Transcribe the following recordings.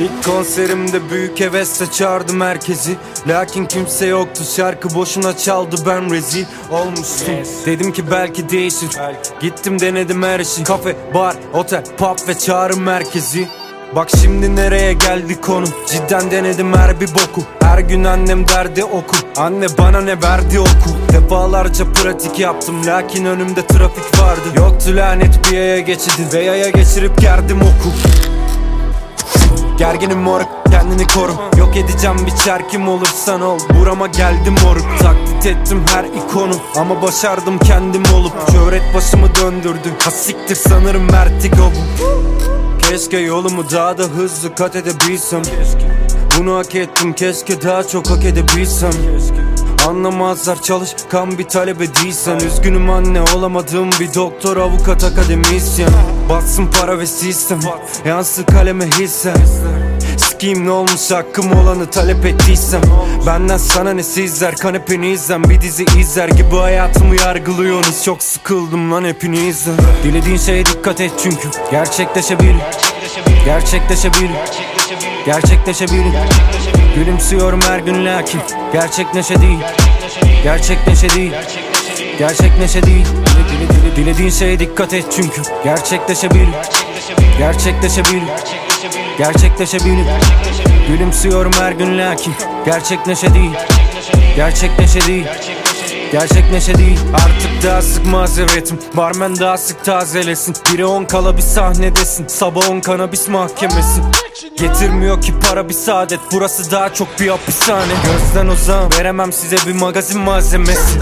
İlk konserimde büyük hevesle çağırdım herkesi, lakin kimse yoktu, şarkı boşuna çaldı, ben rezil olmuştum. Yes. Dedim ki belki değişir, belki. Gittim denedim her işi, kafe, bar, otel, pub ve çağrı merkezi. Bak şimdi nereye geldi konu, cidden denedim her bir boku. Her gün annem derdi oku, anne bana ne verdi oku. Defalarca pratik yaptım, lakin önümde trafik vardı. Yoktu lanet bir yaya geçidi ve yaya geçirip gerdim oku. Gerginim moruk, kendini koru. Yok edeceğim bir çerkim olursan ol. Burama geldim moruk. Taklit ettim her ikonu ama başardım kendim olup. Şöhret başımı döndürdü, hasiktir sanırım vertigo bu. Keşke yolumu daha da hızlı kat edebilsem. Bunu hak ettim, keşke daha çok hak edebilsem. Anlamazlar, çalışkan bir talebe değilsen. Üzgünüm anne, olamadığım bir doktor, avukat, akademisyen. Batsın para ve sistem, yansın kaleme hissem. Sikiyim ne olmuş, hakkım olanı talep ettiysem. Benden sana ne sizler, kanepeni izlen. Bir dizi izler gibi hayatımı yargılıyorsunuz. Çok sıkıldım lan hepinizden. Dilediğin şeye dikkat et çünkü gerçekleşebilir. Gerçekleşebilir. Gerçekleşebilir. Gülümsüyorum her gün lakin gerçek neşe değil. Gerçek neşe değil. Gerçek neşe değil. Dilediğin şeye dikkat et çünkü gerçekleşebilir. Gerçekleşebilir. Gerçekleşebilir. Gülümsüyorum her gün lakin gerçek neşe değil. Gerçek neşe değil. Gerçek neşe değil. Artık daha sık mazeretim, barmen daha sık tazelesin. Biri 10 kala bir sahnedesin, sabah 10 kanabis mahkemesi. Getirmiyor ki para bir saadet, burası daha çok bir hapishane. Gözden uzağım, veremem size bir magazin malzemesi.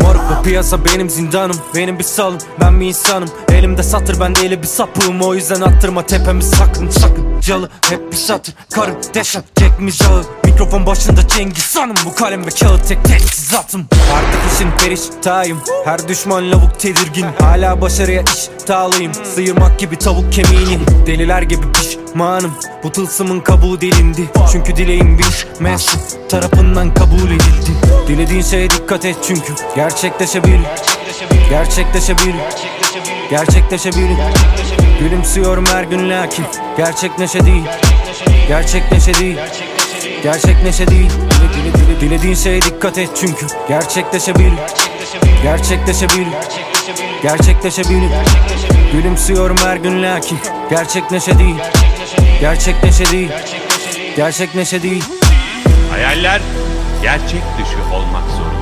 Moruk bu piyasa benim zindanım, benim bir salım, ben bir insanım. Elimde satır, ben deli bir sapığım, o yüzden attırma tepemi sakın sakın. Yalı hep bir satır, karın deşat çekmiş ağı. Mikrofon başında Cengiz Hanım, bu kalem ve kağıt tek tek siz atım. Artık işin periştahıyım, her düşman lavuk tedirgin. Hala başarıya iştahlıyım, sıyırmak gibi tavuk kemiğini. Deliler gibi pişmanım, bu tılsımın kabuğu delindi. Çünkü dileğim bir mensup tarafından kabul edildi. Dilediğin şeye dikkat et çünkü gerçekleşebilir. Gerçekleşebilir. Gerçekleşebilir. Gülümsüyorum her gün lakin gerçek neşe değil. Gerçek neşe değil. Gerçek neşe değil. Dilediğin şeye dikkat et çünkü gerçekleşebilir. Gerçekleşebilir. Gerçekleşebilir. Gülümsüyorum her gün lakin gerçek neşe değil. Gerçek neşe değil. Gerçek neşe değil. Hayaller gerçek dışı olmak zorunda.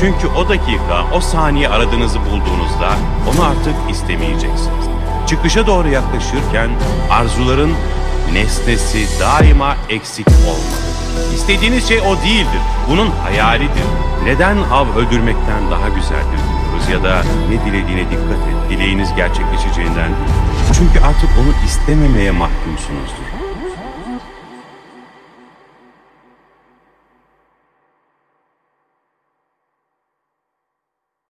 Çünkü o dakika, o saniye aradığınızı bulduğunuzda onu artık istemeyeceksiniz. Çıkışa doğru yaklaşırken arzuların nesnesi daima eksik olmalı. İstediğiniz şey o değildir, bunun hayalidir. Neden av öldürmekten daha güzeldir diyoruz ya da ne dilediğine dikkat et, dileğiniz gerçekleşeceğinden. Çünkü artık onu istememeye mahkumsunuzdur.